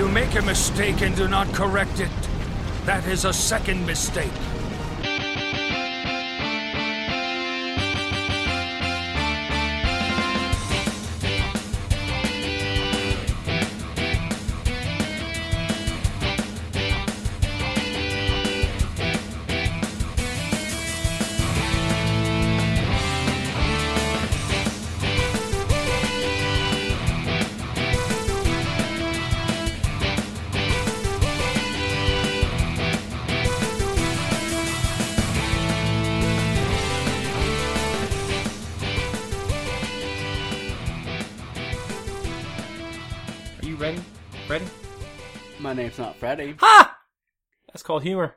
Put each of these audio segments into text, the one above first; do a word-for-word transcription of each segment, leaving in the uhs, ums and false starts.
you make a mistake and do not correct it, that is a second mistake. My name's not Freddy. Ha! That's called humor.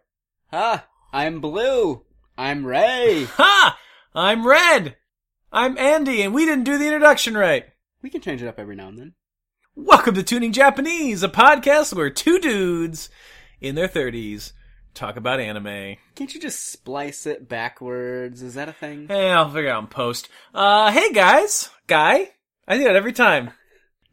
Ha! I'm blue. I'm Ray. Ha! I'm red. I'm Andy, and we didn't do the introduction right. We can change it up every now and then. Welcome to Tuning Japanese, a podcast where two dudes in their thirties talk about anime. Can't you just splice it backwards? Is that a thing? Hey, I'll figure out in post. Uh, hey guys. Guy. I do that every time.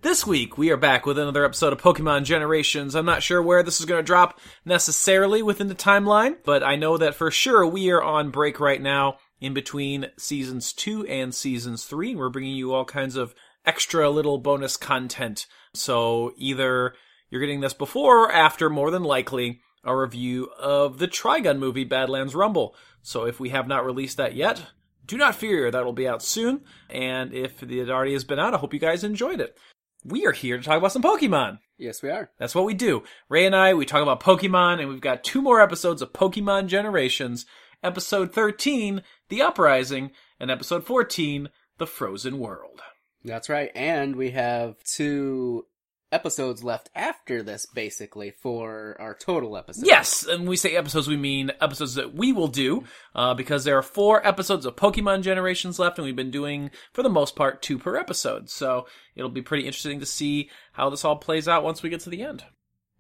This week, we are back with another episode of Pokemon Generations. I'm not sure where this is going to drop necessarily within the timeline, but I know that for sure we are on break right now in between Seasons two and Seasons three. We're bringing you all kinds of extra little bonus content. So either you're getting this before or after, more than likely, a review of the Trigun movie, Badlands Rumble. So if we have not released that yet, do not fear, that will be out soon. And if it already has been out, I hope you guys enjoyed it. We are here to talk about some Pokemon. Yes, we are. That's what we do. Ray and I, we talk about Pokemon, and we've got two more episodes of Pokemon Generations. Episode thirteen, The Uprising, and Episode fourteen, The Frozen World. That's right, and we have two episodes left after this, basically, for our total episode. Yes, and when we say episodes, we mean episodes that we will do, uh, because there are four episodes of Pokemon Generations left, and we've been doing, for the most part, two per episode. So it'll be pretty interesting to see how this all plays out once we get to the end.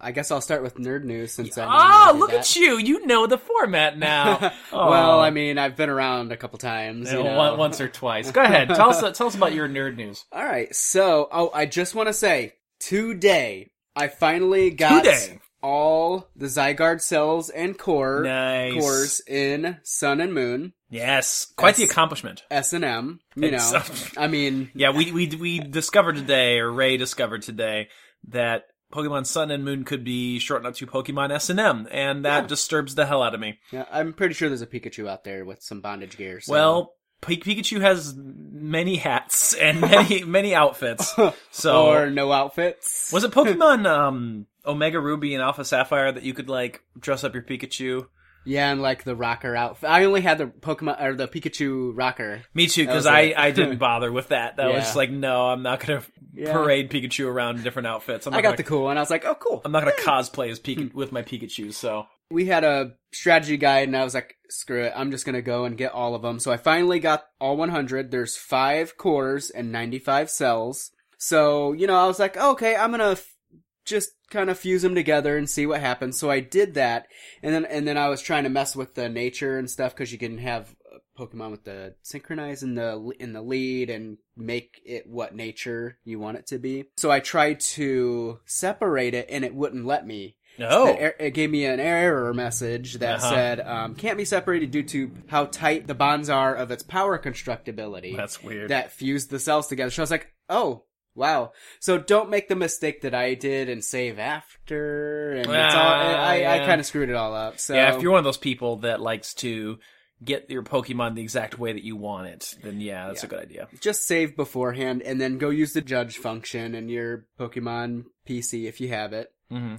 I guess I'll start with nerd news since I know. Oh, look at you. You know the format now. Oh. Well, I mean, I've been around a couple times. You know, know. Once or twice. Go ahead. Tell us, tell us about your nerd news. All right. So, oh, I just want to say, Today, I finally got Today. all the Zygarde cells and core nice. cores in Sun and Moon. Yes, quite S- the accomplishment. S and M, you it's, know. I mean, yeah, we we we discovered today, or Ray discovered today, that Pokemon Sun and Moon could be shortened up to Pokemon S and M, and that yeah. disturbs the hell out of me. Yeah, I'm pretty sure there's a Pikachu out there with some bondage gear. So. Well. Pikachu has many hats and many many outfits. So or no outfits. Was it Pokemon um, Omega Ruby and Alpha Sapphire that you could like dress up your Pikachu? Yeah, and like the rocker outfit. I only had the Pokemon or the Pikachu rocker. Me too, because I, like, I didn't bother with that. That yeah. was just like, no, I'm not gonna yeah. parade Pikachu around in different outfits. I'm not I got gonna, the cool one. I was like, oh, cool. I'm not gonna cosplay as Pikachu with my Pikachu. So we had a strategy guide, and I was like, screw it, I'm just going to go and get all of them. So I finally got all one hundred. There's five cores and ninety-five cells. So, you know, I was like, okay, I'm going to f- just kind of fuse them together and see what happens. So I did that, and then and then I was trying to mess with the nature and stuff, because you can have Pokemon with the synchronize in the, in the lead and make it what nature you want it to be. So I tried to separate it, and it wouldn't let me. No. It gave me an error message that uh-huh. said, um, can't be separated due to how tight the bonds are of its power constructability. That's weird. That fused the cells together. So I was like, oh, wow. So don't make the mistake that I did and save after. And ah, it's all, I, yeah. I, I kind of screwed it all up. So. Yeah, if you're one of those people that likes to get your Pokemon the exact way that you want it, then yeah, that's yeah. a good idea. Just save beforehand and then go use the judge function in your Pokemon P C if you have it. Mm-hmm.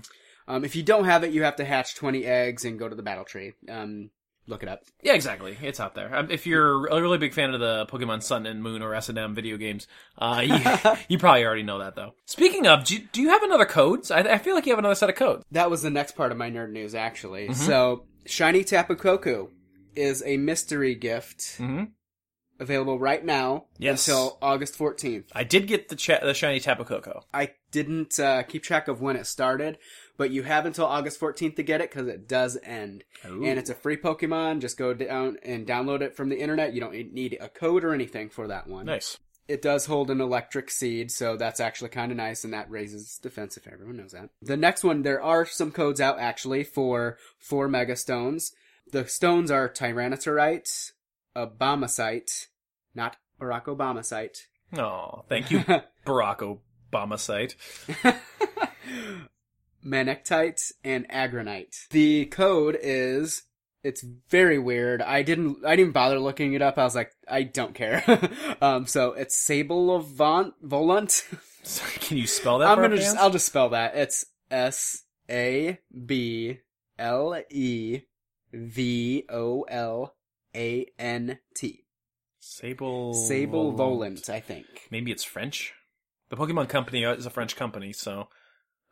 Um, if you don't have it, you have to hatch twenty eggs and go to the battle tree. Um, look it up. Yeah, exactly. It's out there. Um, if you're a really big fan of the Pokemon Sun and Moon or S and M video games, uh, you, you probably already know that, though. Speaking of, do you, do you have another codes? I, I feel like you have another set of codes. That was the next part of my nerd news, actually. Mm-hmm. So, Shiny Tapu Koko is a mystery gift mm-hmm. available right now yes. until August fourteenth. I did get the, cha- the Shiny Tapu Koko. I didn't uh, keep track of when it started. But you have until August fourteenth to get it, because it does end. Ooh. And it's a free Pokemon. Just go down and download it from the internet. You don't need a code or anything for that one. Nice. It does hold an electric seed, so that's actually kind of nice, and that raises defense if everyone knows that. The next one, there are some codes out, actually, for four Mega Stones. The stones are Tyranitarite, Abomasite, not Barack Obamasite. Oh, thank you, Barack Obamasite. Manectite, and Agronite. The code is... It's very weird. I didn't, I didn't bother looking it up. I was like, I don't care. um, so it's Sablevolant. Can you spell that? I'm gonna just, I'll just spell that. It's S A B L E V O L A N T. Sable. Sablevolant, I think. Maybe it's French. The Pokemon Company is a French company, so.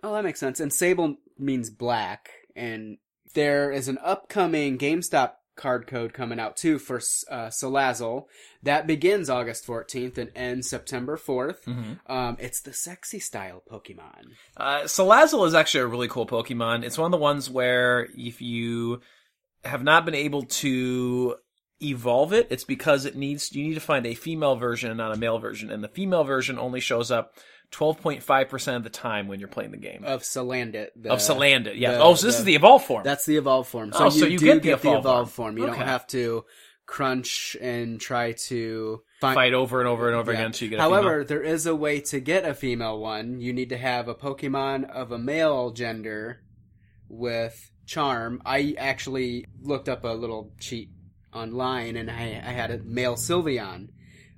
Oh, that makes sense. And Sable means black, and there is an upcoming GameStop card code coming out, too, for uh, Salazzle. That begins August fourteenth and ends September fourth. Mm-hmm. Um, it's the sexy style Pokemon. Uh, Salazzle is actually a really cool Pokemon. It's one of the ones where if you have not been able to evolve it, it's because it needs you need to find a female version and not a male version. And the female version only shows up twelve point five percent of the time when you're playing the game. Of Salandit. The, of Salandit, yeah. The, oh, so this the, is the evolved form. That's the evolved form. So, oh, you, so you do get, get the evolved form. form. You okay. don't have to crunch and try to... Find... Fight over and over and over yeah. again so you get a However, female. There is a way to get a female one. You need to have a Pokemon of a male gender with charm. I actually looked up a little cheat online, and I, I had a male Sylveon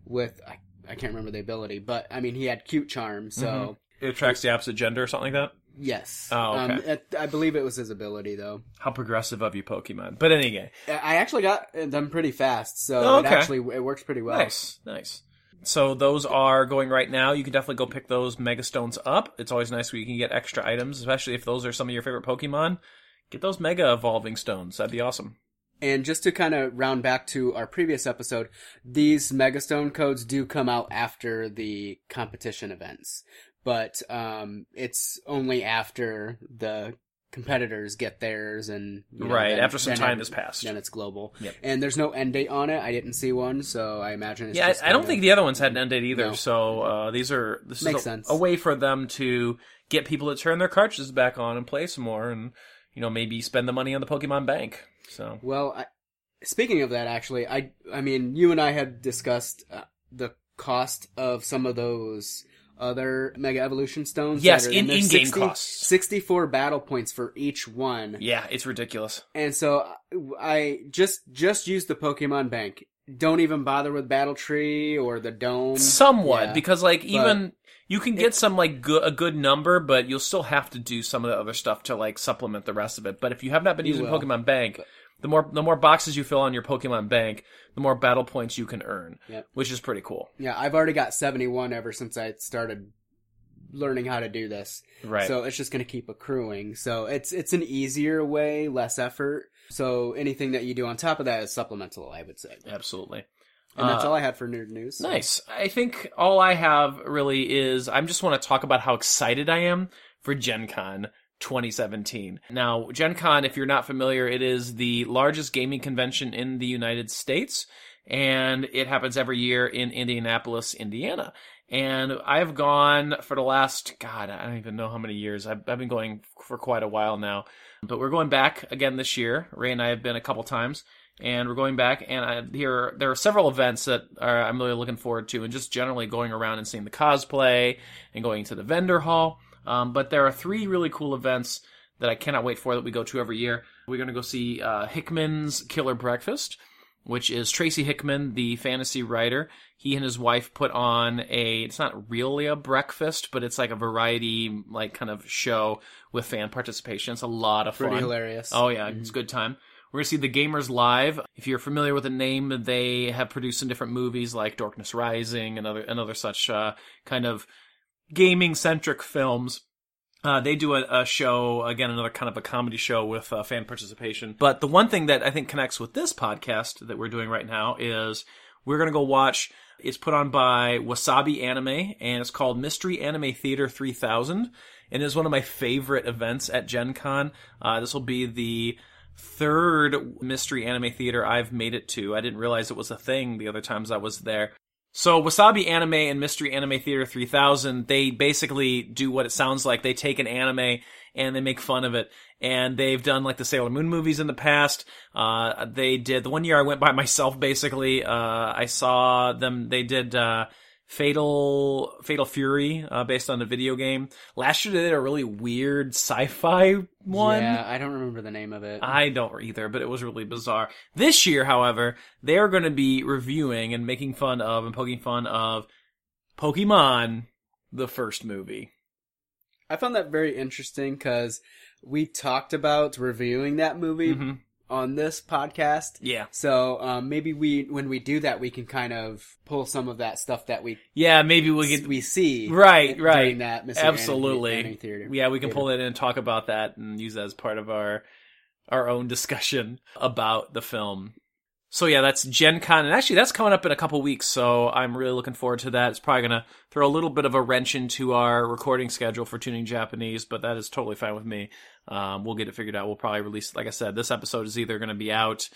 with... I, I can't remember the ability, but, I mean, he had cute charm, so... Mm-hmm. It attracts the opposite gender or something like that? Yes. Oh, okay. Um, it, I believe it was his ability, though. How progressive of you, Pokemon. But anyway. I actually got them pretty fast, so oh, okay. it actually it works pretty well. Nice, nice. So those are going right now. You can definitely go pick those Mega Stones up. It's always nice when you can get extra items, especially if those are some of your favorite Pokemon. Get those Mega Evolving Stones. That'd be awesome. And just to kind of round back to our previous episode, these Megastone codes do come out after the competition events. But um, it's only after the competitors get theirs and... You know, right, then, after some time it, has passed. Then it's global. Yep. And there's no end date on it. I didn't see one, so I imagine it's yeah, just... Yeah, I don't think the other ones had an end date either, no. so uh, these are... This Makes is a, sense. a way for them to get people to turn their cartridges back on and play some more and, you know, maybe spend the money on the Pokemon Bank. So. Well, I, speaking of that, actually, I, I mean, you and I had discussed uh, the cost of some of those other Mega Evolution Stones. Yes, in, in game costs. sixty-four battle points for each one. Yeah, it's ridiculous. And so I just just use the Pokemon Bank. Don't even bother with Battle Tree or the Dome. Somewhat, yeah, because like even... You can get some, like, go- a good number, but you'll still have to do some of the other stuff to, like, supplement the rest of it. But if you have not been using will, Pokemon Bank, but... the more the more boxes you fill on your Pokemon Bank, the more battle points you can earn, yep. which is pretty cool. Yeah, I've already got seventy-one ever since I started learning how to do this. Right. So it's just going to keep accruing. So it's it's an easier way, less effort. So anything that you do on top of that is supplemental, I would say. Absolutely. And that's uh, all I had for nerd news. So. Nice. I think all I have really is I just want to talk about how excited I am for Gen Con twenty seventeen. Now, Gen Con, if you're not familiar, it is the largest gaming convention in the United States, and it happens every year in Indianapolis, Indiana. And I've gone for the last, God, I don't even know how many years. I've, I've been going for quite a while now. But we're going back again this year. Ray and I have been a couple times. And we're going back, and I, here there are several events that are, I'm really looking forward to, and just generally going around and seeing the cosplay and going to the vendor hall. Um, but there are three really cool events that I cannot wait for that we go to every year. We're going to go see uh, Hickman's Killer Breakfast, which is Tracy Hickman, the fantasy writer. He and his wife put on a, it's not really a breakfast, but it's like a variety, like kind of show with fan participation. It's a lot of fun. Pretty hilarious. Oh, yeah. Mm-hmm. It's a good time. We're going to see The Gamers Live. If you're familiar with the name, they have produced some different movies like Darkness Rising and other, and other such uh, kind of gaming-centric films. Uh, they do a, a show, again, another kind of a comedy show with uh, fan participation. But the one thing that I think connects with this podcast that we're doing right now is we're going to go watch... It's put on by Wasabi Anime, and it's called Mystery Anime Theater three thousand. And it's one of my favorite events at Gen Con. Uh, this will be the... third mystery anime theater I've made it to. I didn't realize it was a thing the other times I was there. So Wasabi Anime and Mystery Anime Theater three thousand, they basically do what it sounds like. They take an anime and they make fun of it. And they've done like the Sailor Moon movies in the past. Uh, they did, the one year I went by myself basically, uh, I saw them, they did, uh, Fatal, Fatal Fury, uh, based on the video game. Last year they did a really weird sci-fi one. Yeah, I don't remember the name of it. I don't either, but it was really bizarre. This year, however, they are going to be reviewing and making fun of and poking fun of Pokemon, the first movie. I found that very interesting because we talked about reviewing that movie mm-hmm. on this podcast. Yeah. So um, maybe we, when we do that, we can kind of pull some of that stuff that we yeah maybe we get we see right in, right during that absolutely anime, anime theater, yeah we can theater. Pull it in and talk about that and use that as part of our our own discussion about the film. So yeah, that's Gen Con, and actually that's coming up in a couple weeks, so I'm really looking forward to that. It's probably going to throw a little bit of a wrench into our recording schedule for Tuning Japanese, but that is totally fine with me. Um, we'll get it figured out. We'll probably release, like I said, this episode is either going to be out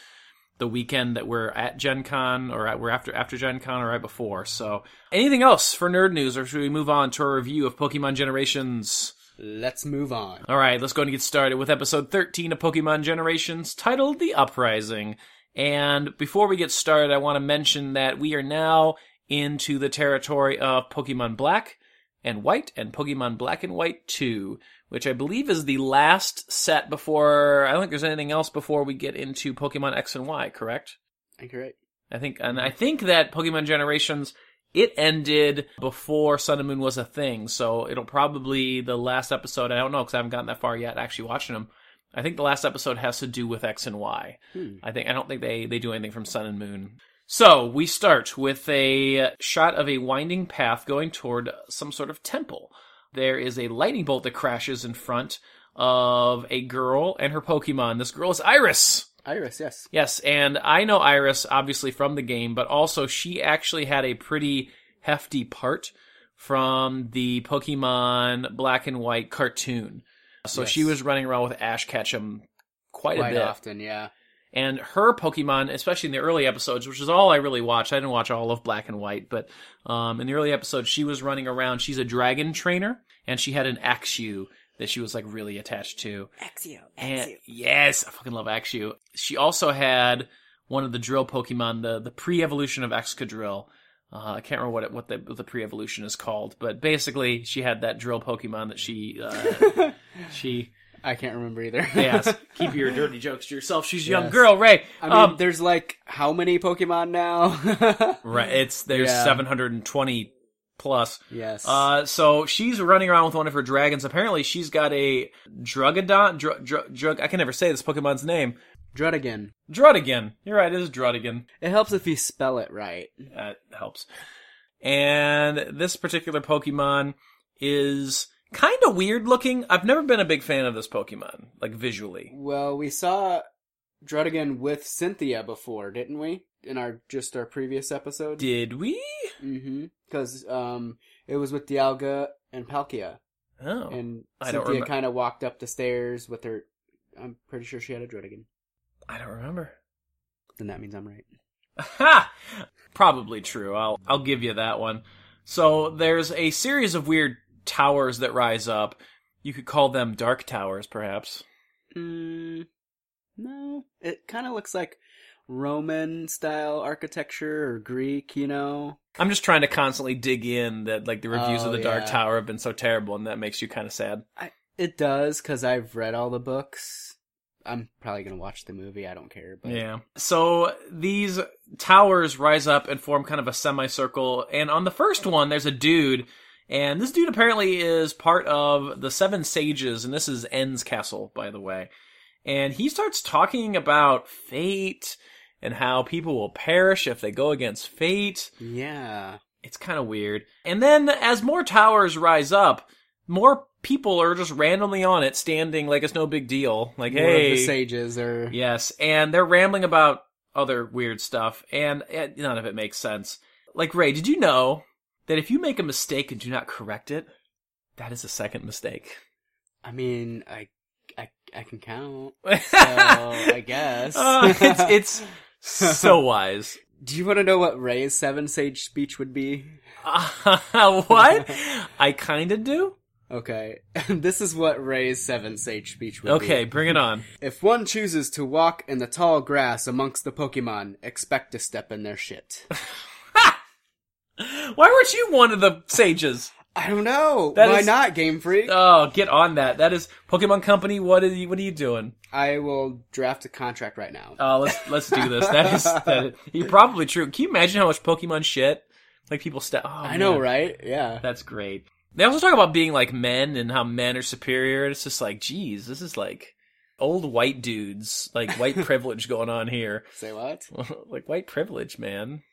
the weekend that we're at Gen Con, or at, we're after after Gen Con, or right before. So anything else for nerd news, or should we move on to a review of Pokemon Generations? Let's move on. All right, let's go and get started with episode thirteen of Pokemon Generations, titled The Uprising. And before we get started, I want to mention that we are now into the territory of Pokemon Black and White and Pokemon Black and White two, which I believe is the last set before, I don't think there's anything else before we get into Pokemon X and Y, correct? Correct. I think, and I think that Pokemon Generations, it ended before Sun and Moon was a thing, so it'll probably, the last episode, I don't know, because I haven't gotten that far yet actually watching them, I think the last episode has to do with X and Y. Hmm. I think I don't think they, they do anything from Sun and Moon. So we start with a shot of a winding path going toward some sort of temple. There is a lightning bolt that crashes in front of a girl and her Pokemon. This girl is Iris. Iris, yes. Yes, and I know Iris obviously from the game, but also she actually had a pretty hefty part from the Pokemon Black and White cartoon. So yes. She was running around with Ash Ketchum quite, quite a bit. Quite often, yeah. And her Pokemon, especially in the early episodes, which is all I really watched. I didn't watch all of Black and White, but um, in the early episodes, she was running around. She's a dragon trainer, and she had an Axew that she was like really attached to. Axew, Axew. Yes, I fucking love Axew. She also had one of the drill Pokemon, the, the pre-evolution of Excadrill. Uh, I can't remember what it, what the, what the pre-evolution is called, but basically she had that drill Pokemon that she uh, she I can't remember either. Yes, keep your dirty jokes to yourself. She's a yes. young girl, right? I mean, um, there's like how many Pokemon now? Right, it's there's yeah. seven hundred twenty plus. Yes. Uh, so she's running around with one of her dragons. Apparently, she's got a Druddigon. Dr- dr- dr- I can never say this Pokemon's name. Druddigon. Druddigon. You're right, it is Druddigon. It helps if you spell it right. That uh, helps. And this particular Pokemon is kind of weird looking. I've never been a big fan of this Pokemon, like visually. Well, we saw Druddigon with Cynthia before, didn't we? In our just our previous episode. Did we? Mm-hmm. Because um, it was with Dialga and Palkia. Oh. And I Cynthia kind of walked up the stairs with her. I'm pretty sure she had a Druddigon. I don't remember. Then that means I'm right. Ha! Probably true. I'll I'll give you that one. So there's a series of weird towers that rise up. You could call them dark towers, perhaps. Mm, no. It kind of looks like Roman-style architecture or Greek, you know? I'm just trying to constantly dig in that like the reviews oh, of the Dark yeah. Tower have been so terrible, and that makes you kind of sad. I, it does, because I've read all the books. I'm probably going to watch the movie. I don't care. But yeah. So these towers rise up and form kind of a semicircle. And on the first one, there's a dude. And this dude apparently is part of the Seven Sages. And this is En's Castle, by the way. And he starts talking about fate and how people will perish if they go against fate. Yeah. It's kind of weird. And then as more towers rise up, more people are just randomly on it, standing like it's no big deal. Like, more hey, of the sages are yes, and they're rambling about other weird stuff, and none of it makes sense. Like, Ray, did you know that if you make a mistake and do not correct it, that is a second mistake? I mean, I, I, I can count, so I guess uh, it's it's so wise. Do you want to know what Ray's Seven Sage speech would be? Uh, what? I kind of do. Okay, and this is what Ray's Seven Sage speech would okay, be. Okay, bring it on. If one chooses to walk in the tall grass amongst the Pokemon, expect to step in their shit. Why weren't you one of the sages? I don't know. That Why is... not, Game Freak? Oh, get on that. That is Pokemon Company. What are you? What are you doing? I will draft a contract right now. Oh, uh, let's let's do this. That is, that is you're probably true. Can you imagine how much Pokemon shit like people step? Oh, I man. know, right? Yeah, that's great. They also talk about being like men and how men are superior. It's just like, geez, this is like old white dudes, like white privilege going on here. Say what? Like white privilege, man.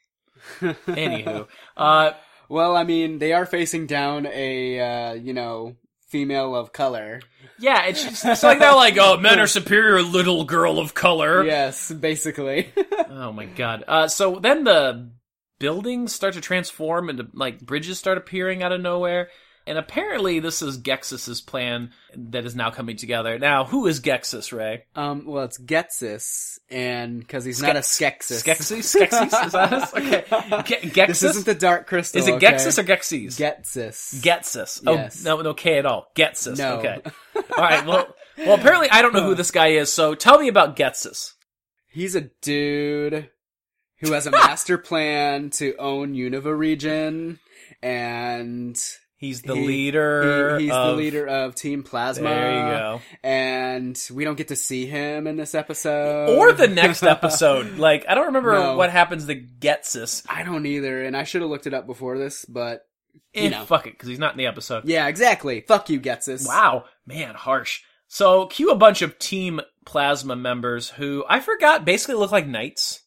Anywho, uh. Well, I mean, they are facing down a, uh, you know, female of color. Yeah, it's just it's like they're like, oh, men are superior, little girl of color. Yes, basically. Oh, my God. Uh, so then the buildings start to transform and, like, bridges start appearing out of nowhere. And apparently this is Ghetsis' plan that is now coming together. Now, who is Ghetsis, Ray? Um, well, it's Ghetsis, and because he's Ske- not a Skeksis. Skeksis? Skeksis? Is that us? Okay. Ge- Ghetsis? This isn't the Dark Crystal. Is it okay. Ghetsis or Ghetsis? Ghetsis. Ghetsis. Oh, yes. No, no K at all. Ghetsis. No. Okay. All right. Well, well, apparently I don't know who this guy is, so tell me about Ghetsis. He's a dude who has a master plan to own Unova region, and... He's the he, leader. He, he's of... the leader of Team Plasma. There you go. And we don't get to see him in this episode. Or the next episode. Like, I don't remember no. what happens to Ghetsis. I don't either, and I should have looked it up before this, but, you eh, know. Fuck it, because he's not in the episode. Yeah, exactly. Fuck you, Ghetsis. Wow. Man, harsh. So, cue a bunch of Team Plasma members who, I forgot, basically look like knights.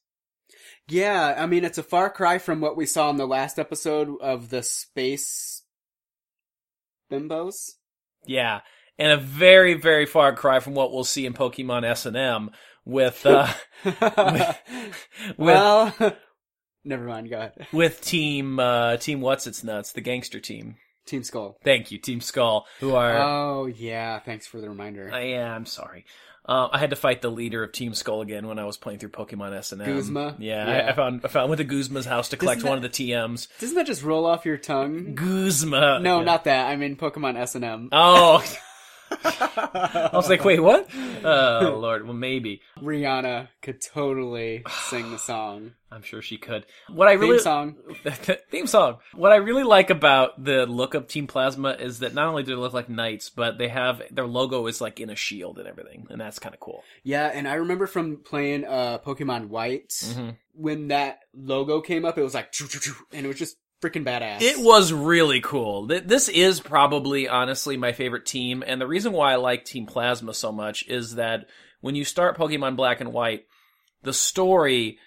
Yeah, I mean, it's a far cry from what we saw in the last episode of the space... bimbos? Yeah, and a very, very far cry from what we'll see in Pokemon S and M with, uh, with, well, with, never mind, go ahead. With team, uh, team what's its nuts, the gangster team. Team Skull. Thank you, Team Skull, who are... Oh, yeah, thanks for the reminder. Uh, yeah, I'm sorry. Uh, I had to fight the leader of Team Skull again when I was playing through Pokemon S and M. Guzma? Yeah, yeah. I, I found I found went to Guzma's house to collect that, one of the T Ms. Doesn't that just roll off your tongue? Guzma. No, yeah. Not that. I mean Pokemon S and M. Oh. I was like, wait, what? Oh, Lord. Well, maybe. Rihanna could totally sing the song. I'm sure she could. What I really... Theme song. Theme song. What I really like about the look of Team Plasma is that not only do they look like knights, but they have... Their logo is, like, in a shield and everything, and that's kind of cool. Yeah, and I remember from playing uh, Pokemon White, mm-hmm. when that logo came up, it was like... And it was just... freaking badass. It was really cool. This is probably, honestly, my favorite team, and the reason why I like Team Plasma so much is that when you start Pokemon Black and White, the story,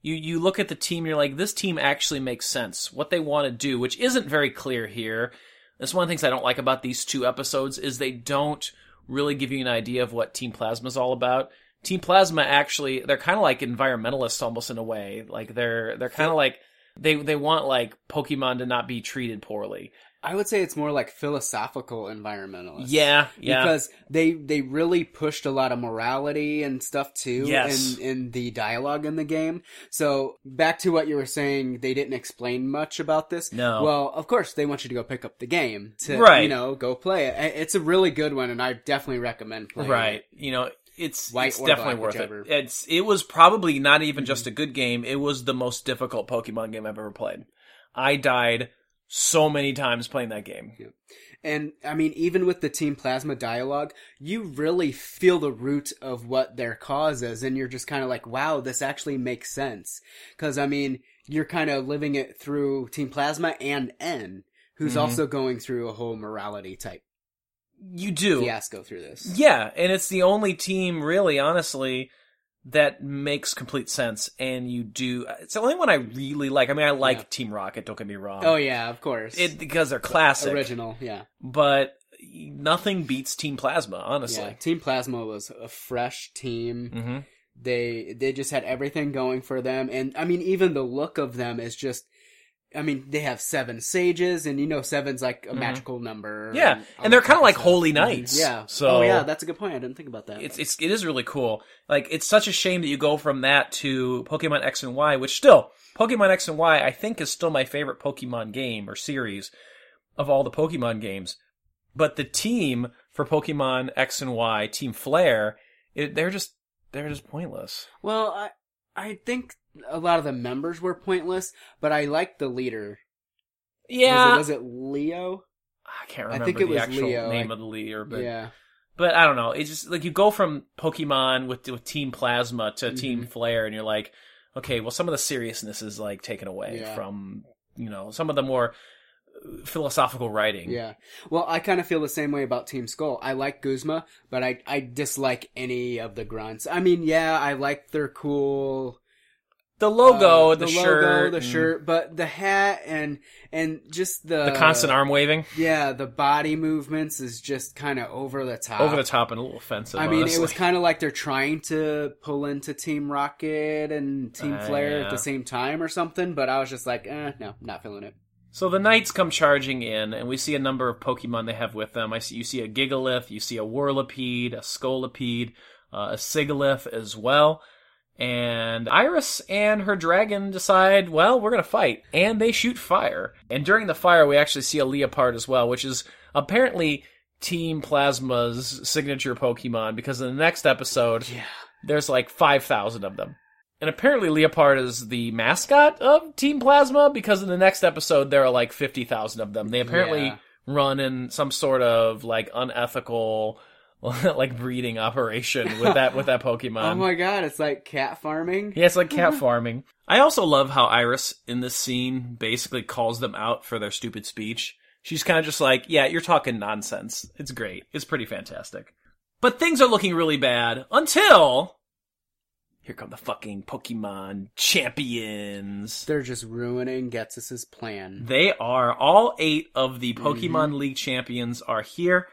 you, you look at the team, you're like, this team actually makes sense. What they want to do, which isn't very clear here, that's one of the things I don't like about these two episodes, is they don't really give you an idea of what Team Plasma is all about. Team Plasma actually, they're kind of like environmentalists almost in a way. Like, they're, they're kind of like... They they want, like, Pokemon to not be treated poorly. I would say it's more like philosophical environmentalists. Yeah, yeah. Because they, they really pushed a lot of morality and stuff, too, yes. in, in the dialogue in the game. So, back to what you were saying, they didn't explain much about this. No. Well, of course, they want you to go pick up the game to, right. you know, go play it. It's a really good one, and I definitely recommend playing right. it. You know... It's, it's definitely worth it. It's it was probably not even just a good game. It was the most difficult Pokemon game I've ever played. I died so many times playing that game. Yeah. And, I mean, even with the Team Plasma dialogue, you really feel the root of what their cause is. And you're just kind of like, wow, this actually makes sense. Because, I mean, you're kind of living it through Team Plasma and N, who's mm-hmm. also going through a whole morality type. You do. Fiasco through this. Yeah, and it's the only team, really, honestly, that makes complete sense, and you do... It's the only one I really like. I mean, I like yeah. Team Rocket, don't get me wrong. Oh, yeah, of course. It, because they're classic. Original, yeah. But nothing beats Team Plasma, honestly. Yeah, Team Plasma was a fresh team. Mm-hmm. They, they just had everything going for them, and, I mean, even the look of them is just... I mean, they have seven sages, and you know, seven's like a mm-hmm. magical number. Yeah, and, and they're kind of like holy knights. Mm-hmm. Yeah. So, oh yeah, that's a good point. I didn't think about that. It's it's it is really cool. Like, it's such a shame that you go from that to Pokemon X and Y, which still Pokemon X and Y I think is still my favorite Pokemon game or series of all the Pokemon games. But the team for Pokemon X and Y, Team Flare, it, they're just they're just pointless. Well, I I think. A lot of the members were pointless, but I liked the leader. Yeah. Was it, was it Leo? I can't remember I think it the was actual Leo. name I, of the leader. But, yeah. But I don't know. It's just like you go from Pokemon with, with Team Plasma to mm-hmm. Team Flare, and you're like, okay, well, some of the seriousness is like taken away yeah. from, you know, some of the more philosophical writing. Yeah. Well, I kind of feel the same way about Team Skull. I like Guzma, but I, I dislike any of the grunts. I mean, yeah, I like their cool... The logo, uh, the, the shirt. Logo, the shirt, but the hat and and just the... The constant arm waving? Yeah, the body movements is just kind of over the top. Over the top and a little offensive, I mean, honestly. It was kind of like they're trying to pull into Team Rocket and Team uh, Flare yeah. at the same time or something, but I was just like, eh, no, not feeling it. So the Knights come charging in, and we see a number of Pokemon they have with them. I see You see a Gigalith, you see a Whirlipede, a Scolipede, uh, a Sigalith as well. And Iris and her dragon decide, well, we're going to fight. And they shoot fire. And during the fire, we actually see a Liepard as well, which is apparently Team Plasma's signature Pokemon, because in the next episode, yeah. there's like five thousand of them. And apparently Liepard is the mascot of Team Plasma, because in the next episode, there are like fifty thousand of them. They apparently yeah. run in some sort of like unethical... like breeding operation with that with that Pokemon. Oh my god, it's like cat farming. Yeah, it's like cat farming. I also love how Iris in this scene basically calls them out for their stupid speech. She's kind of just like, yeah, you're talking nonsense. It's great. It's pretty fantastic. But things are looking really bad until... Here come the fucking Pokemon champions. They're just ruining Ghetsis' plan. They are. All eight of the Pokemon mm-hmm. League champions are here.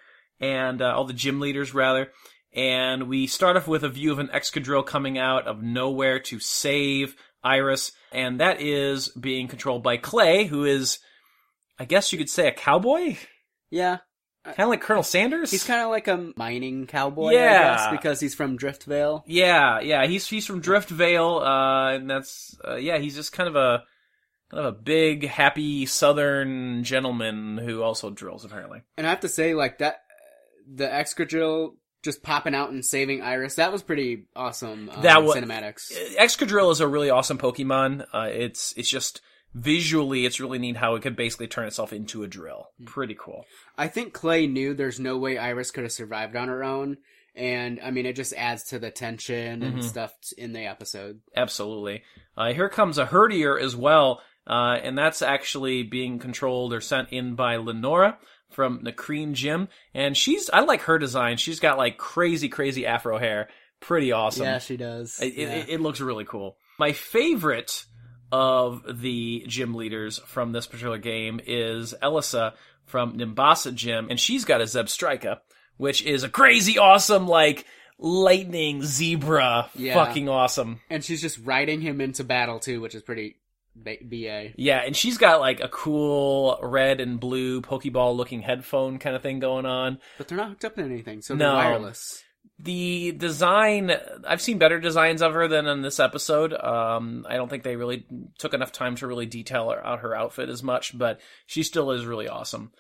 And uh, all the gym leaders, rather. And we start off with a view of an Excadrill coming out of nowhere to save Iris. And that is being controlled by Clay, who is, I guess you could say, a cowboy? Yeah. Kind of like Colonel Sanders? He's kind of like a mining cowboy, yeah. I guess, because he's from Driftveil. Yeah, yeah, he's he's from Driftveil, uh, and that's, uh, yeah, he's just kind of a... Kind of a big, happy, southern gentleman who also drills, apparently. And I have to say, like, that... The Excadrill just popping out and saving Iris. That was pretty awesome um, that was, cinematics. Excadrill is a really awesome Pokemon. Uh, it's it's just visually, it's really neat how it could basically turn itself into a drill. Pretty cool. I think Clay knew there's no way Iris could have survived on her own. And, I mean, it just adds to the tension and mm-hmm. stuff in the episode. Absolutely. Uh, here comes a Herdier as well. Uh, and that's actually being controlled or sent in by Lenora from the Kreen Gym, and she's, I like her design. She's got like crazy, crazy afro hair. Pretty awesome. Yeah, she does. It, yeah. it, it looks really cool. My favorite of the gym leaders from this particular game is Elisa from Nimbasa Gym, and she's got a Zebstrika, which is a crazy awesome, like, lightning zebra. Yeah. Fucking awesome. And she's just riding him into battle, too, which is pretty... B A Yeah, and she's got like a cool red and blue Pokeball-looking headphone kind of thing going on. But they're not hooked up to anything, so they're no. wireless. The design, I've seen better designs of her than in this episode. Um, I don't think they really took enough time to really detail her, out her outfit as much, but she still is really awesome.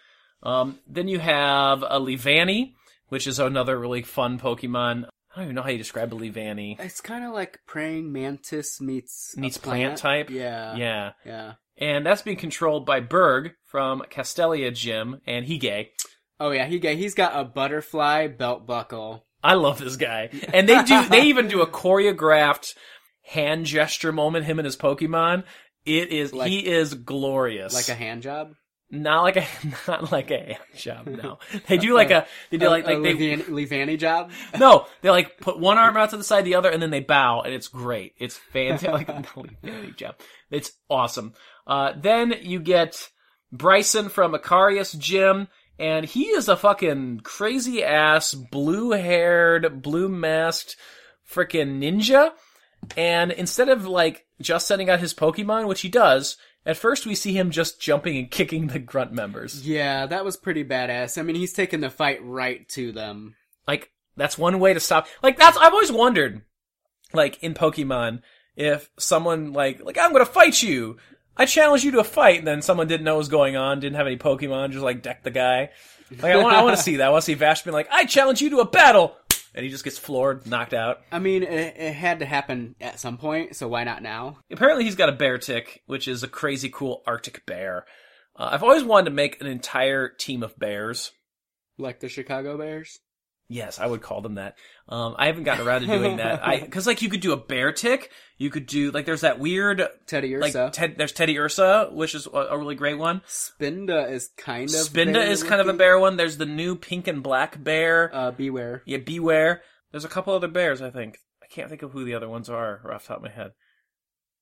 Um, then you have a Leavanny, which is another really fun Pokemon. I don't even know how you describe a Leavanny. It's kind of like praying mantis meets meets plant. plant type. Yeah, yeah, yeah. And that's being controlled by Berg from Castelia Gym, and he gay. Oh yeah, he gay. He's got a butterfly belt buckle. I love this guy, and they do. They even do a choreographed hand gesture moment. Him and his Pokemon. It is like, he is glorious. Like a hand job. Not like a, not like a job, no. They do like a, they do like, a, like a they, Leavanny job? No, they like put one arm out to the side, the other, and then they bow, and it's great. It's fantastic. Like, Leavanny job. It's awesome. Uh, then you get Brycen from Ikarius Gym, and he is a fucking crazy ass, blue haired, blue masked frickin' ninja. And instead of like just sending out his Pokemon, which he does, At first, we see him just jumping and kicking the grunt members. Yeah, that was pretty badass. I mean, he's taking the fight right to them. Like, that's one way to stop. Like, that's, I've always wondered, like, in Pokemon, if someone, like, like, I'm gonna fight you! I challenge you to a fight, and then someone didn't know what was going on, didn't have any Pokemon, just, like, decked the guy. Like, I want, I want to see that. I want to see Vash being like, I challenge you to a battle! And he just gets floored, knocked out. I mean, it, it had to happen at some point, so why not now? Apparently he's got a Beartic, which is a crazy cool Arctic bear. Uh, I've always wanted to make an entire team of bears. Like the Chicago Bears? Yes, I would call them that. Um, I haven't gotten around to doing that. I Because, like, you could do a Beartic. You could do, like, there's that weird... Teddy Ursa. Like, te- there's Teddy Ursa, which is a, a really great one. Spinda is kind of... Spinda is kind of a bear one. There's the new pink and black bear. Uh, Beware. Yeah, Beware. There's a couple other bears, I think. I can't think of who the other ones are off the top of my head.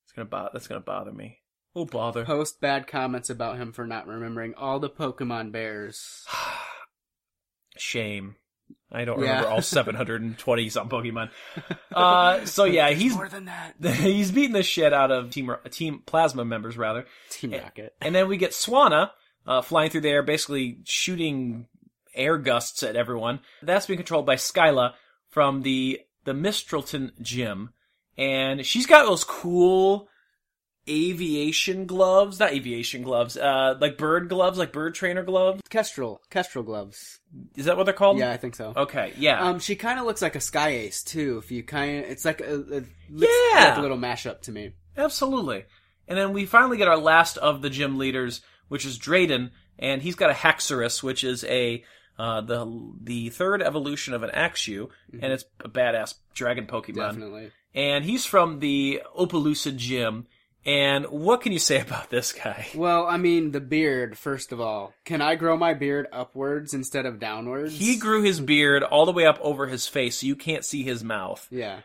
It's gonna bo- that's going to bother me. Oh, bother. Post bad comments about him for not remembering all the Pokemon bears. Shame. I don't yeah. remember all seven hundred twenty some Pokemon. Uh, so yeah, he's more than that. He's beating the shit out of Team Team Plasma members, rather. Team Rocket. And, and then we get Swanna uh, flying through the air, basically shooting air gusts at everyone. That's being controlled by Skyla from the the Mistralton Gym, and she's got those cool aviation gloves, not aviation gloves, uh, like bird gloves, like bird trainer gloves. Kestrel, Kestrel gloves. Is that what they're called? Yeah, I think so. Okay, yeah. Um, she kind of looks like a Sky Ace too. If you kind of, it's like a, a yeah, like a little mashup to me. Absolutely. And then we finally get our last of the gym leaders, which is Drayden, and he's got a Haxorus, which is a uh, the the third evolution of an Axew, mm-hmm. and it's a badass dragon Pokemon. Definitely. And he's from the Opelousa Gym. And what can you say about this guy? Well, I mean, the beard, first of all. Can I grow my beard upwards instead of downwards? He grew his beard all the way up over his face, so you can't see his mouth. Yeah.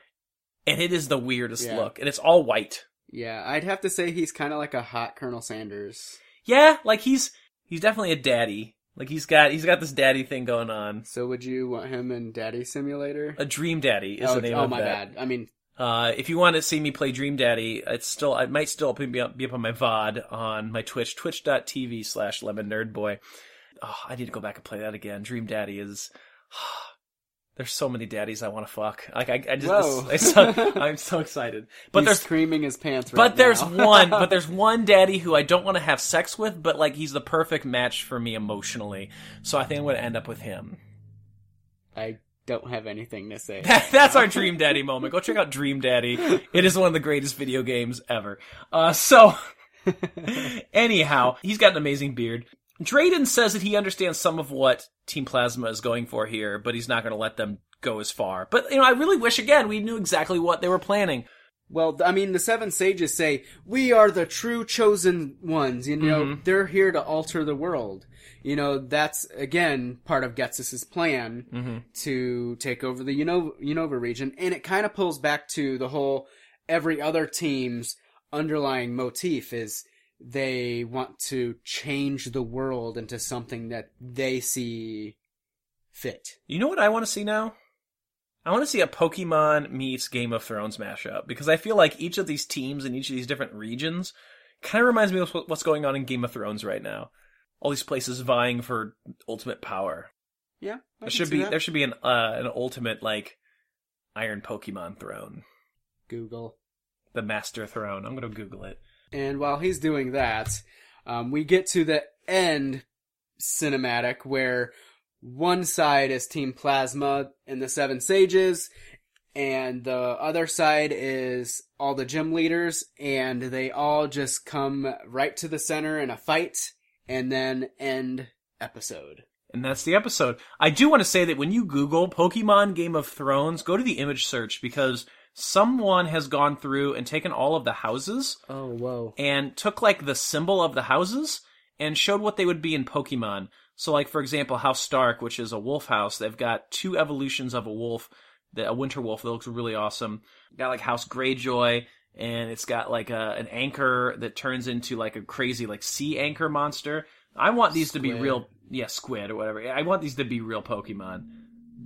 And it is the weirdest yeah. look. And it's all white. Yeah, I'd have to say he's kind of like a hot Colonel Sanders. Yeah, like he's he's definitely a daddy. Like he's got he's got this daddy thing going on. So would you want him in Daddy Simulator? A Dream Daddy is oh, the name oh, of that. Oh, my bad. I mean... Uh, if you want to see me play Dream Daddy, it's still, I it might still be up, be up on my V O D on my Twitch, twitch.tv slash lemon nerd boy. Oh, I need to go back and play that again. Dream Daddy is, oh, there's so many daddies I want to fuck. Like, I, I just, Whoa. It's, it's, I'm so excited. But he's there's screaming his pants right But now. there's one, but there's one daddy who I don't want to have sex with, but like, he's the perfect match for me emotionally. So I think I'm going to end up with him. I don't have anything to say. That, that's our Dream Daddy moment. Go check out Dream Daddy. It is one of the greatest video games ever. Uh, so, anyhow, he's got an amazing beard. Drayden says that he understands some of what Team Plasma is going for here, but he's not going to let them go as far. But, you know, I really wish, again, we knew exactly what they were planning. Well, I mean, the Seven Sages say, we are the true chosen ones. You know, mm-hmm. they're here to alter the world. You know, that's, again, part of Ghetsis' plan mm-hmm. to take over the Unova, Unova region. And it kind of pulls back to the whole every other team's underlying motif is they want to change the world into something that they see fit. You know what I want to see now? I want to see a Pokemon meets Game of Thrones mashup, because I feel like each of these teams in each of these different regions kind of reminds me of what's going on in Game of Thrones right now. All these places vying for ultimate power. Yeah, I there should be that. there should be an uh, an ultimate like Iron Pokemon throne. Google the Master Throne. I'm gonna Google it. And while he's doing that, um, we get to the end cinematic where one side is Team Plasma and the Seven Sages, and the other side is all the gym leaders, and they all just come right to the center in a fight, and then end episode. And that's the episode. I do want to say that when you Google Pokemon Game of Thrones, go to the image search, because someone has gone through and taken all of the houses. Oh, whoa. And took, like, the symbol of the houses, and showed what they would be in Pokemon. So, like, for example, House Stark, which is a wolf house, they've got two evolutions of a wolf, a winter wolf that looks really awesome. Got, like, House Greyjoy, and it's got, like, a, an anchor that turns into, like, a crazy, like, sea anchor monster. I want these squid. to be real... Yeah, squid or whatever. I want these to be real Pokemon.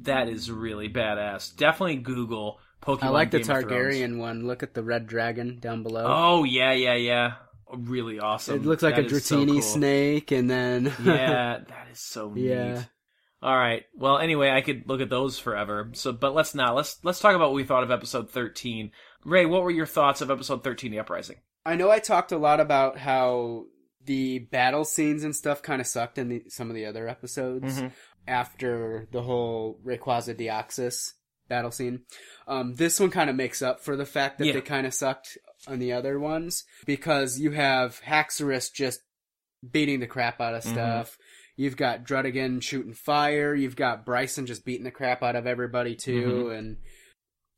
That is really badass. Definitely Google Pokemon Game of Thrones. I like the Targaryen one. Look at the red dragon down below. Oh, yeah, yeah, yeah. really awesome. It looks like that a Dratini so cool. snake, and then... yeah, that is so neat. Yeah. All right. Well, anyway, I could look at those forever. So, but let's not. Let's let's talk about what we thought of episode thirteen. Ray, what were your thoughts of episode thirteen, The Uprising? I know I talked a lot about how the battle scenes and stuff kind of sucked in the, some of the other episodes mm-hmm. after the whole Rayquaza Deoxys battle scene. Um, this one kind of makes up for the fact that yeah. they kind of sucked on the other ones, because you have Haxorus just beating the crap out of stuff. Mm-hmm. You've got Druddigon shooting fire. You've got Brycen just beating the crap out of everybody too, mm-hmm. and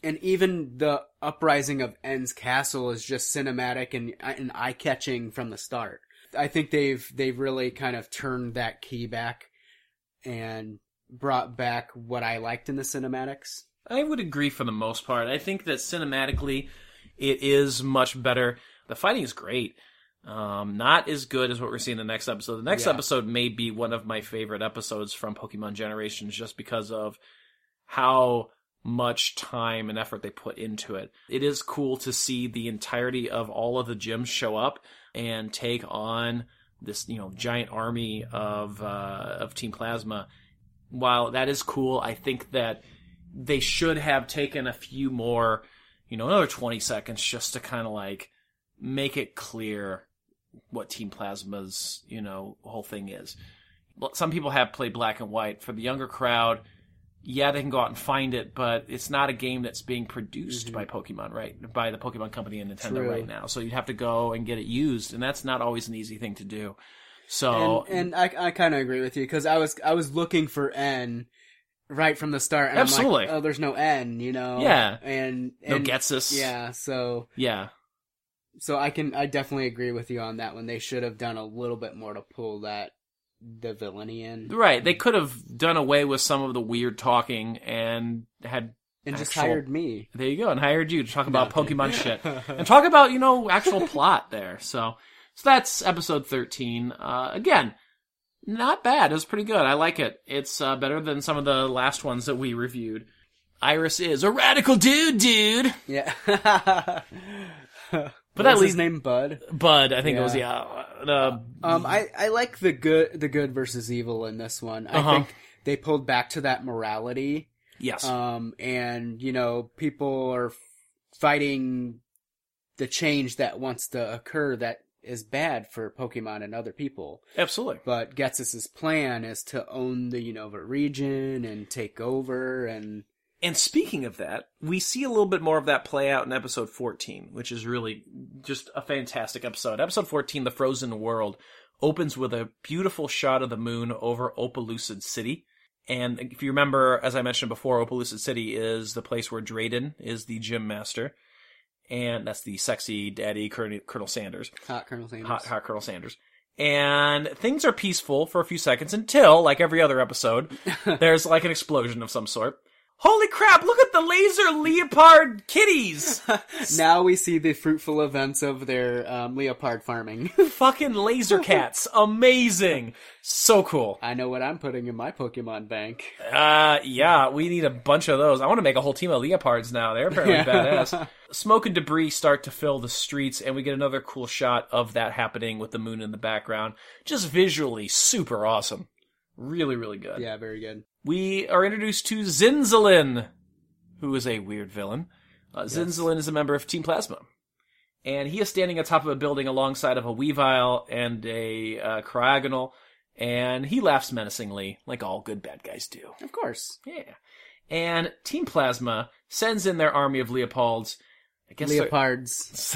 and even the uprising of En's castle is just cinematic and and eye catching from the start. I think they've they've really kind of turned that key back and brought back what I liked in the cinematics. I would agree for the most part. I think that cinematically, it is much better. The fighting is great. Um, not as good as what we're seeing in the next episode. The next yeah. episode may be one of my favorite episodes from Pokemon Generations, just because of how much time and effort they put into it. It is cool to see the entirety of all of the gyms show up and take on this, you know, giant army of, uh, of Team Plasma. While that is cool, I think that they should have taken a few more, you know, another twenty seconds just to kind of like make it clear what Team Plasma's, you know, whole thing is. Some people have played Black and White. For the younger crowd, yeah, they can go out and find it, but it's not a game that's being produced mm-hmm. by Pokemon, right? By the Pokemon Company and Nintendo True. Right now. So you'd have to go and get it used, and that's not always an easy thing to do. So, And, and I, I kind of agree with you, because I was, I was looking for N right from the start, and absolutely. I'm like, oh, there's no N, you know? Yeah. And, and no Ghetsis. Yeah, so... Yeah. So I can, I definitely agree with you on that one. They should have done a little bit more to pull that, the villainy in. Right. They could have done away with some of the weird talking and had... And actual, just hired me. There you go. And hired you to talk about no. Pokemon shit. And talk about, you know, actual plot there. So, so that's episode thirteen. Uh, again, not bad. It was pretty good. I like it. It's uh, better than some of the last ones that we reviewed. Iris is a radical dude, dude! Yeah. But that was his name, Bud. Bud, I think yeah. it was. Yeah. Uh, um, I, I like the good the good versus evil in this one. I uh-huh. think they pulled back to that morality. Yes. Um, and you know, people are fighting the change that wants to occur that is bad for Pokemon and other people. Absolutely. But Ghetsis' plan is to own the Unova region and take over and. And speaking of that, we see a little bit more of that play out in episode fourteen, which is really just a fantastic episode. Episode fourteen, The Frozen World, opens with a beautiful shot of the moon over Opalucid City. And if you remember, as I mentioned before, Opalucid City is the place where Drayden is the gym master. And that's the sexy daddy Colonel Sanders. Hot Colonel Sanders. Hot, hot Colonel Sanders. And things are peaceful for a few seconds until, like every other episode, there's like an explosion of some sort. Holy crap, look at the laser Liepard kitties! Now we see the fruitful events of their um, Liepard farming. Fucking laser cats. Amazing. So cool. I know what I'm putting in my Pokemon bank. Uh, yeah, we need a bunch of those. I want to make a whole team of Liepards now. They're apparently yeah. badass. Smoke and debris start to fill the streets, and we get another cool shot of that happening with the moon in the background. Just visually super awesome. Really, really good. Yeah, very good. We are introduced to Zinzolin, who is a weird villain. Uh, yes. Zinzolin is a member of Team Plasma. And he is standing atop of a building alongside of a Weavile and a uh, Cryogonal. And he laughs menacingly, like all good bad guys do. Of course. Yeah. And Team Plasma sends in their army of Leopards. I guess Leopards.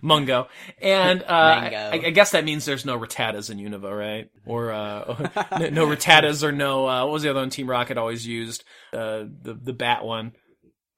Mungo. And uh, I, I guess that means there's no Rattatas in Unova, right? Or uh, no Rattatas or no, uh, what was the other one Team Rocket always used? Uh, the the bat one.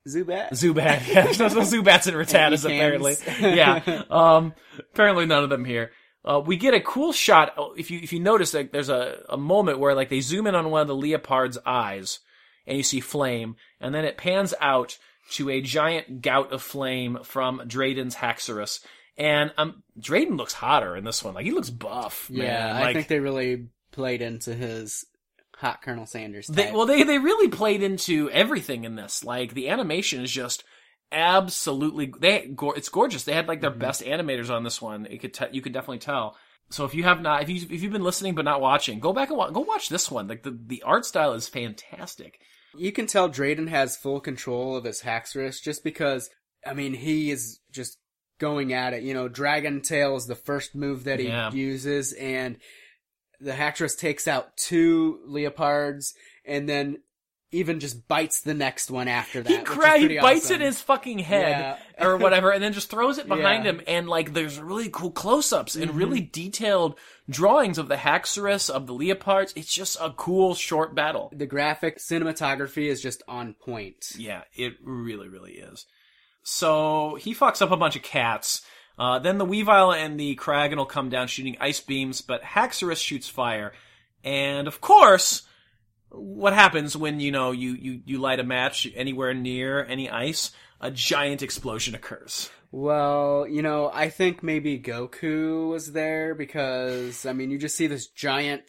Zubat? Zubat, yeah. There's no, no Zubats and Rattatas, apparently. Yeah. Um, apparently none of them here. Uh, we get a cool shot. If you if you notice, like, there's a, a moment where like they zoom in on one of the Leopard's eyes, and you see flame, and then it pans out to a giant gout of flame from Drayden's Haxorus. And um, Drayden looks hotter in this one. Like, he looks buff, man. Yeah, like, I think they really played into his hot Colonel Sanders type. They, well, they, they really played into everything in this. Like, the animation is just absolutely they it's gorgeous. They had like their mm-hmm. best animators on this one. It could te- you could definitely tell. So if you have not, if you if you've been listening but not watching, go back and wa- go watch this one. Like the, the art style is fantastic. You can tell Drayden has full control of his Haxorus just because, I mean, he is just going at it. You know, Dragon Tail is the first move that he yeah. uses, and the Haxorus takes out two Lipards, and then even just bites the next one after that. He cra- He bites awesome. it in his fucking head yeah. or whatever, and then just throws it behind yeah. him. And like, there's really cool close-ups mm-hmm. and really detailed drawings of the Haxorus, of the Lipards. It's just a cool short battle. The graphic cinematography is just on point. Yeah, it really, really is. So he fucks up a bunch of cats. Uh, then the Weavile and the Kragan will come down shooting ice beams, but Haxorus shoots fire. And of course, what happens when, you know, you, you, you light a match anywhere near any ice? A giant explosion occurs. Well, you know, I think maybe Goku was there because, I mean, you just see this giant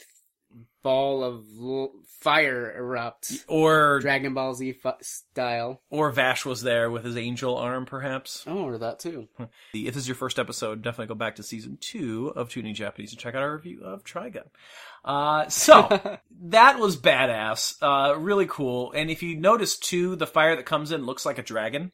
ball of l- fire erupt. Or Dragon Ball Z fu- style. Or Vash was there with his angel arm, perhaps. Oh, or that too. If this is your first episode, definitely go back to season two of Tuning Japanese and check out our review of Trigun. Uh, so, that was badass. Uh, really cool. And if you notice too, the fire that comes in looks like a dragon.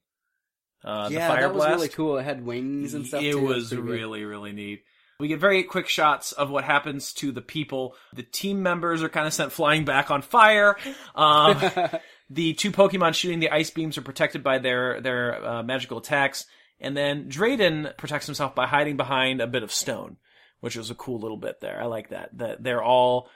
Uh, yeah, the fire that blast. was really cool. It had wings and stuff it too. It was really, good. really neat. We get very quick shots of what happens to the people. The team members are kind of sent flying back on fire. Um, the two Pokemon shooting the ice beams are protected by their, their uh, magical attacks. And then Drayden protects himself by hiding behind a bit of stone, which was a cool little bit there. I like that. That they're all...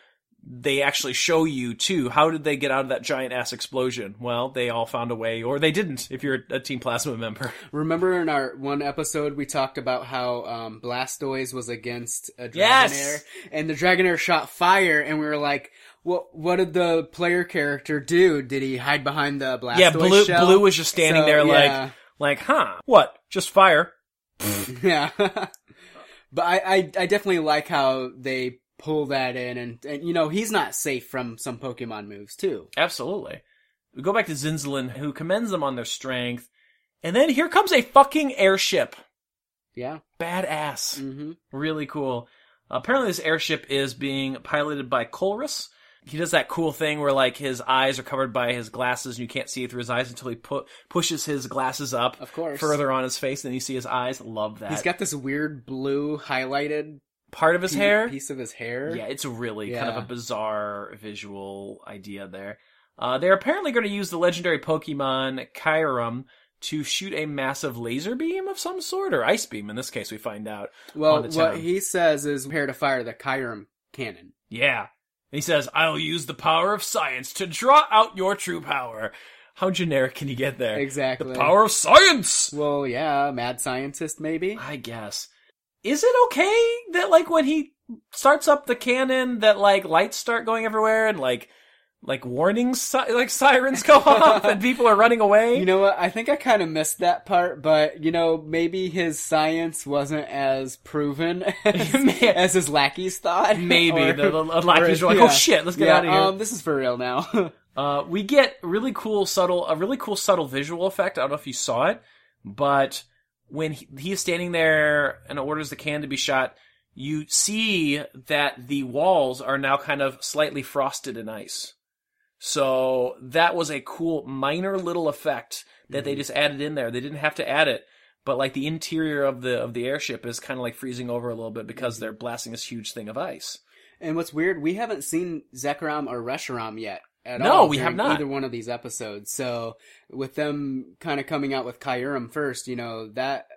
They actually show you, too, how did they get out of that giant-ass explosion? Well, they all found a way, or they didn't, if you're a Team Plasma member. Remember in our one episode, we talked about how um, Blastoise was against a Dragonair? Yes! And the Dragonair shot fire, and we were like, well, what did the player character do? Did he hide behind the Blastoise yeah, Blue, shell? Blue was just standing so, there yeah. like, like, huh, what? Just fire. yeah. But I, I, I definitely like how they... pull that in, and, and, you know, he's not safe from some Pokemon moves, too. Absolutely. We go back to Zinzolin, who commends them on their strength, and then here comes a fucking airship. Yeah. Badass. Mm-hmm. Really cool. Apparently this airship is being piloted by Colress. He does that cool thing where, like, his eyes are covered by his glasses, and you can't see through his eyes until he pu- pushes his glasses up of course. further on his face, and then you see his eyes. Love that. He's got this weird blue highlighted... part of his piece, hair piece of his hair yeah it's really yeah. kind of a bizarre visual idea there. Uh they're apparently going to use the legendary Pokemon Kyurem to shoot a massive laser beam of some sort, or ice beam in this case, we find out. Well, what he says is prepare to fire the Kyurem cannon. Yeah, and he says, I'll use the power of science to draw out your true power. How generic can you get there? Exactly. The power of science. Well, yeah, mad scientist maybe, I guess. Is it okay that, like, when he starts up the cannon, that, like, lights start going everywhere and, like, like warning, si- like, sirens go off and people are running away? You know what? I think I kind of missed that part, but, you know, maybe his science wasn't as proven as, as his lackeys thought. Maybe. Or, the, the lackeys were like, yeah. oh, shit, let's get yeah, out of here. Um, this is for real now. uh, we get really cool, subtle, a really cool, subtle visual effect. I don't know if you saw it, but... when he, he is standing there and orders the can to be shot, you see that the walls are now kind of slightly frosted in ice. So that was a cool minor little effect that mm-hmm. they just added in there. They didn't have to add it, but like the interior of the of the airship is kind of like freezing over a little bit because mm-hmm. they're blasting this huge thing of ice. And what's weird, we haven't seen Zekrom or Reshiram yet. At no, all we have not. Either one of these episodes. So with them kind of coming out with Kyurem first, you know, that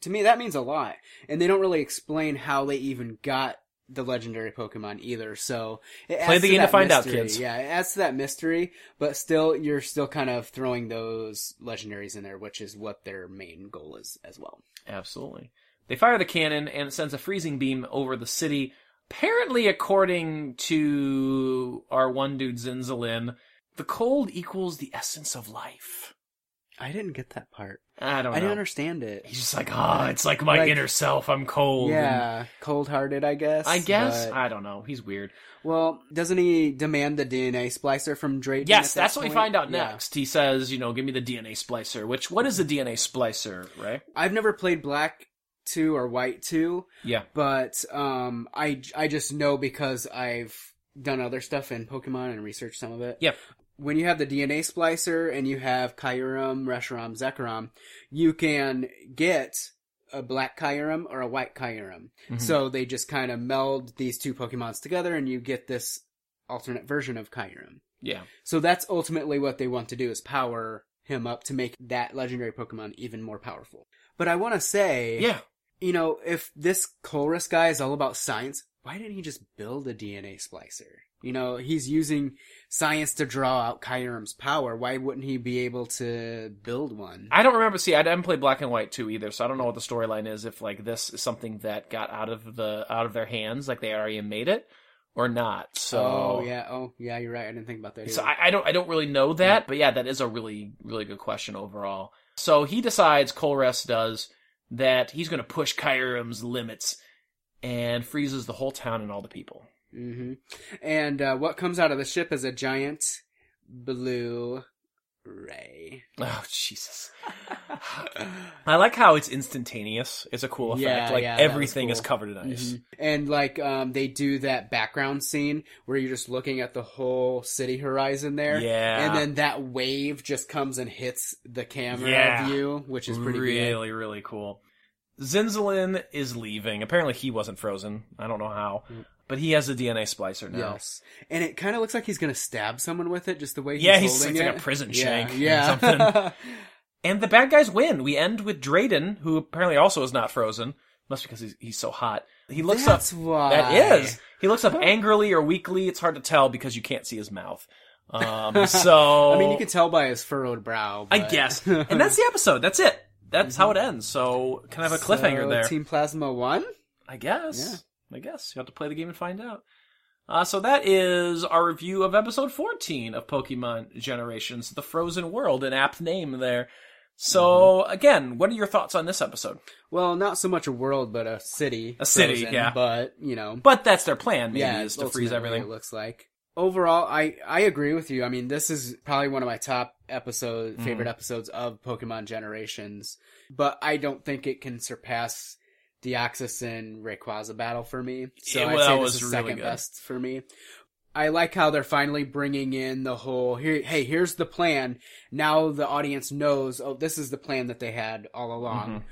to me that means a lot. And they don't really explain how they even got the legendary Pokemon either. So it play the game to, to find mystery. out, kids. Yeah, it adds to that mystery, but still, you're still kind of throwing those legendaries in there, which is what their main goal is as well. Absolutely. They fire the cannon and it sends a freezing beam over the city. Apparently, according to our one dude Zinzolin, the cold equals the essence of life. I didn't get that part. I don't know. I didn't understand it. He's just like, ah, oh, it's like my like, inner self. I'm cold. Yeah, and... cold-hearted, I guess. I guess. But... I don't know. He's weird. Well, doesn't he demand the D N A splicer from Drayden? Yes, that that's point? what we find out yeah. next. He says, you know, give me the D N A splicer, which, what is the D N A splicer, right? I've never played Black two or White two. Yeah. But um, I, I just know because I've done other stuff in Pokemon and researched some of it. Yep. When you have the D N A splicer and you have Kyurem, Reshiram, Zekrom, you can get a black Kyurem or a white Kyurem. Mm-hmm. So they just kind of meld these two Pokemons together and you get this alternate version of Kyurem. Yeah. So that's ultimately what they want to do, is power him up to make that legendary Pokemon even more powerful. But I want to say, yeah, you know, if this Colress guy is all about science, why didn't he just build a D N A splicer? You know, he's using science to draw out Kyurem's power. Why wouldn't he be able to build one? I don't remember. See, I didn't play Black and White two either, so I don't know what the storyline is, if like this is something that got out of the out of their hands, like they already made it, or not. So oh yeah, oh yeah, you're right. I didn't think about that either. So I, I don't, I don't really know that, yeah. But yeah, that is a really, really good question overall. So he decides, Colress does, that he's going to push Kyurem's limits and freezes the whole town and all the people. Mm-hmm. And uh, what comes out of the ship is a giant blue ray. Oh, Jesus. I like how it's instantaneous. It's a cool effect. Yeah, like, yeah, everything cool. is covered in ice. Mm-hmm. And, like, um, they do that background scene where you're just looking at the whole city horizon there. Yeah. And then that wave just comes and hits the camera yeah. view, which is pretty really, good. Really, really cool. Zinzolin is leaving. Apparently he wasn't frozen. I don't know how. Mm. But he has a D N A splicer now. Yes. And it kind of looks like he's going to stab someone with it, just the way he's yeah, he's holding it. Yeah, he's like a prison shank yeah, yeah. or something. And the bad guys win. We end with Drayden, who apparently also is not frozen. Must be because he's, he's so hot. He looks That's up... why. That is. He looks up angrily or weakly. It's hard to tell because you can't see his mouth. Um, so... I mean, you can tell by his furrowed brow. But... I guess. And that's the episode. That's it. That's mm-hmm. how it ends. So, kind of a cliffhanger so, there. Team Plasma won? I guess. Yeah. I guess. You'll have to play the game and find out. Uh, so that is our review of episode fourteen of Pokemon Generations, The Frozen World, an apt name there. So, mm-hmm. again, what are your thoughts on this episode? Well, not so much a world, but a city. A city, frozen, yeah. But, you know. But that's their plan, maybe, yeah, is to freeze everything. It looks like. Overall, I, I agree with you. I mean, this is probably one of my top episode mm-hmm. favorite episodes of Pokemon Generations, but I don't think it can surpass... Deoxys and Rayquaza battle for me. So yeah, well, I'd say this is really second good. best for me. I like how they're finally bringing in the whole, here, hey, here's the plan. Now the audience knows, oh, this is the plan that they had all along.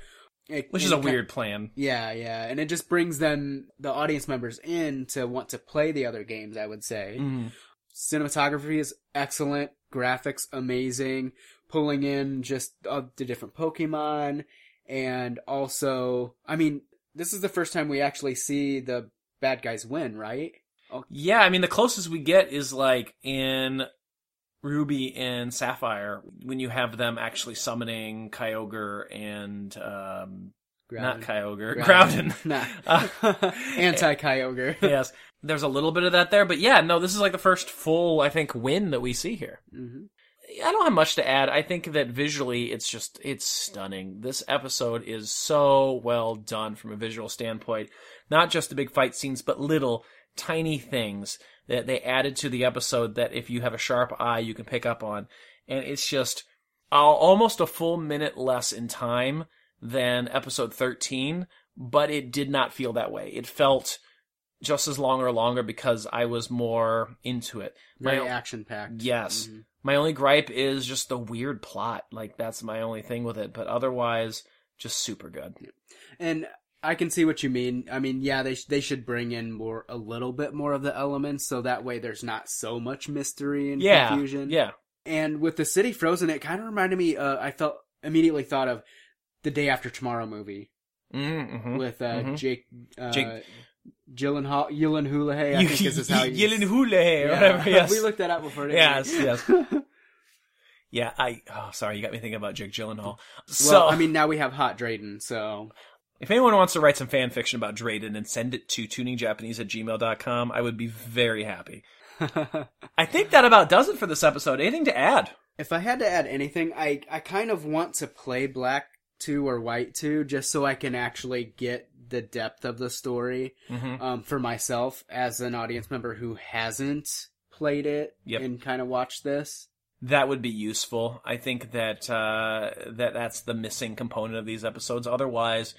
Mm-hmm. It, Which is a weird of, plan. Yeah, yeah. And it just brings them, the audience members, in to want to play the other games, I would say. Mm-hmm. Cinematography is excellent. Graphics, amazing. Pulling in just uh, the different Pokemon. And also, I mean, this is the first time we actually see the bad guys win, right? Okay. Yeah, I mean, the closest we get is like in Ruby and Sapphire, when you have them actually summoning Kyogre and, um, Groudon. not Kyogre, Groudon. Groudon. Nah. uh, Anti-Kyogre. Yes. There's a little bit of that there, but yeah, no, this is like the first full, I think, win that we see here. Mm-hmm. I don't have much to add. I think that visually it's just, it's stunning. This episode is so well done from a visual standpoint. Not just the big fight scenes, but little, tiny things that they added to the episode that if you have a sharp eye, you can pick up on. And it's just uh, almost a full minute less in time than episode thirteen, but it did not feel that way. It felt... just as long or longer because I was more into it. My Very action-packed. Yes. Mm-hmm. My only gripe is just the weird plot. Like, that's my only thing with it. But otherwise, just super good. And I can see what you mean. I mean, yeah, they they should bring in more, a little bit more of the elements, so that way there's not so much mystery and yeah. confusion. Yeah. And with the city frozen, it kind of reminded me. Uh, I felt immediately thought of the Day After Tomorrow movie mm-hmm. with uh, mm-hmm. Jake. Uh, Jake. Gyllenha- Gyllenhaal, I think is how you... Gyllenhaal, yeah. whatever, yes. We looked that up before, didn't Yes, we? yes. yeah, I... Oh, sorry, you got me thinking about Jake Gyllenhaal. So, well, I mean, now we have Hot Drayden, so... If anyone wants to write some fan fiction about Drayden and send it to tuningjapanese at gmail dot com, I would be very happy. I think that about does it for this episode. Anything to add? If I had to add anything, I, I kind of want to play Black two or White two just so I can actually get the depth of the story mm-hmm. um, for myself as an audience member who hasn't played it yep. and kind of watched this. That would be useful. I think that, uh, that that's the missing component of these episodes. Otherwise,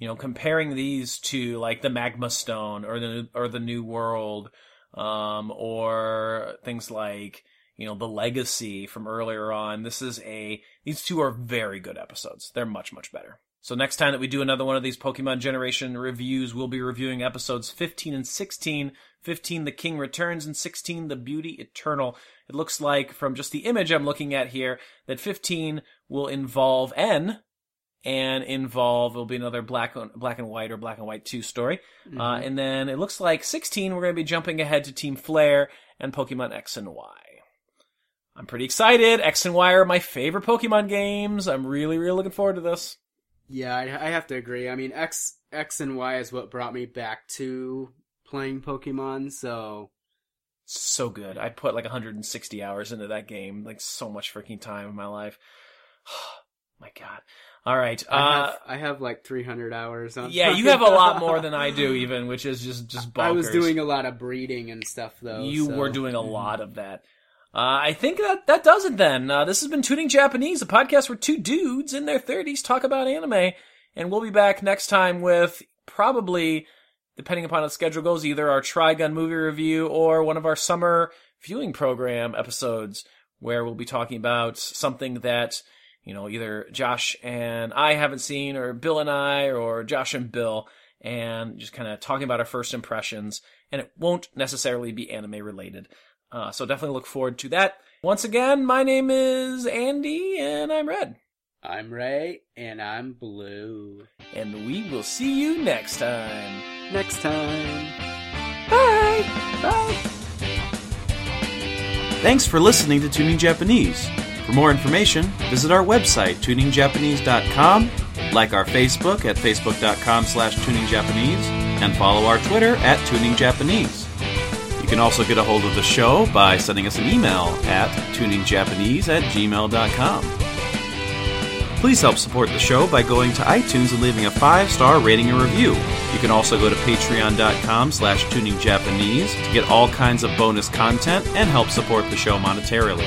you know, comparing these to like the Magma Stone or the, or the New World, um, or things like, you know, the Legacy from earlier on. This is a, these two are very good episodes. They're much, much better. So next time that we do another one of these Pokemon Generation reviews, we'll be reviewing episodes fifteen and sixteen. fifteen, The King Returns, and sixteen, The Beauty Eternal. It looks like, from just the image I'm looking at here, that fifteen will involve N, and involve, will be another black, black and white or black and white two story. Mm-hmm. Uh, and then it looks like sixteen, we're going to be jumping ahead to Team Flare and Pokemon X and Y. I'm pretty excited. X and Y are my favorite Pokemon games. I'm really, really looking forward to this. Yeah, I have to agree. I mean, X X and Y is what brought me back to playing Pokemon, so... So good. I put like one hundred sixty hours into that game. Like, so much freaking time in my life. My God. All right. Uh, I, have, I have like three hundred hours on. Yeah, you have a lot more than I do even, which is just, just bonkers. I was doing a lot of breeding and stuff, though. You so. were doing a lot of that. Uh, I think that, that does it then. Uh, this has been Tuning Japanese, a podcast where two dudes in their thirties talk about anime. And we'll be back next time with probably, depending upon how the schedule goes, either our Trigun movie review or one of our summer viewing program episodes where we'll be talking about something that, you know, either Josh and I haven't seen, or Bill and I, or Josh and Bill, and just kind of talking about our first impressions. And it won't necessarily be anime related. Uh, so definitely look forward to that. Once again, my name is Andy, and I'm Red. I'm Ray, and I'm Blue. And we will see you next time. Next time. Bye! Bye! Thanks for listening to Tuning Japanese. For more information, visit our website, tuning japanese dot com, like our Facebook at facebook dot com slash tuning japanese, and follow our Twitter at tuningjapanese. You can also get a hold of the show by sending us an email at tuningjapanese at gmail dot com. Please help support the show by going to iTunes and leaving a five-star rating and review. You can also go to patreon dot com slash tuningjapanese to get all kinds of bonus content and help support the show monetarily.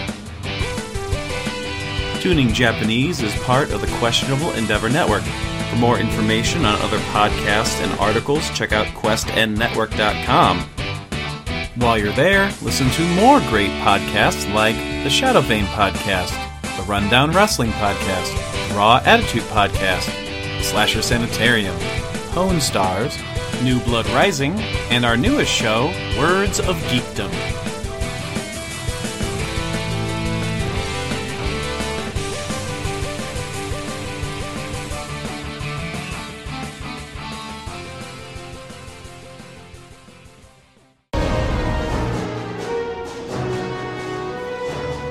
Tuning Japanese is part of the Questionable Endeavor Network. For more information on other podcasts and articles, check out quest n network dot com. While you're there, listen to more great podcasts like the Shadow Vane Podcast, the Rundown Wrestling Podcast, Raw Attitude Podcast, the Slasher Sanitarium, Pwn Stars, New Blood Rising, and our newest show, Words of Geekdom.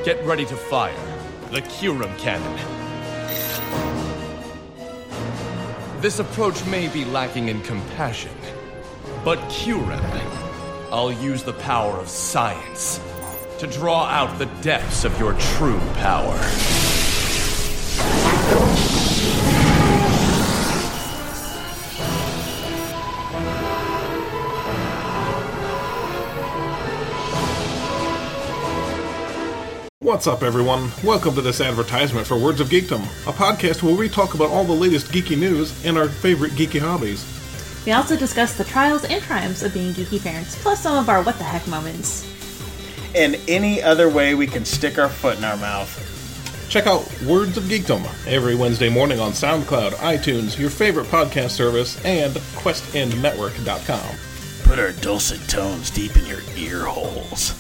Get ready to fire the Kyurem cannon. This approach may be lacking in compassion, but Kyurem, I'll use the power of science to draw out the depths of your true power. What's up, everyone? Welcome to this advertisement for Words of Geekdom, a podcast where we talk about all the latest geeky news and our favorite geeky hobbies. We also discuss the trials and triumphs of being geeky parents, plus some of our what the heck moments. And any other way we can stick our foot in our mouth. Check out Words of Geekdom every Wednesday morning on SoundCloud, iTunes, your favorite podcast service, and quest n network dot com. Put our dulcet tones deep in your ear holes.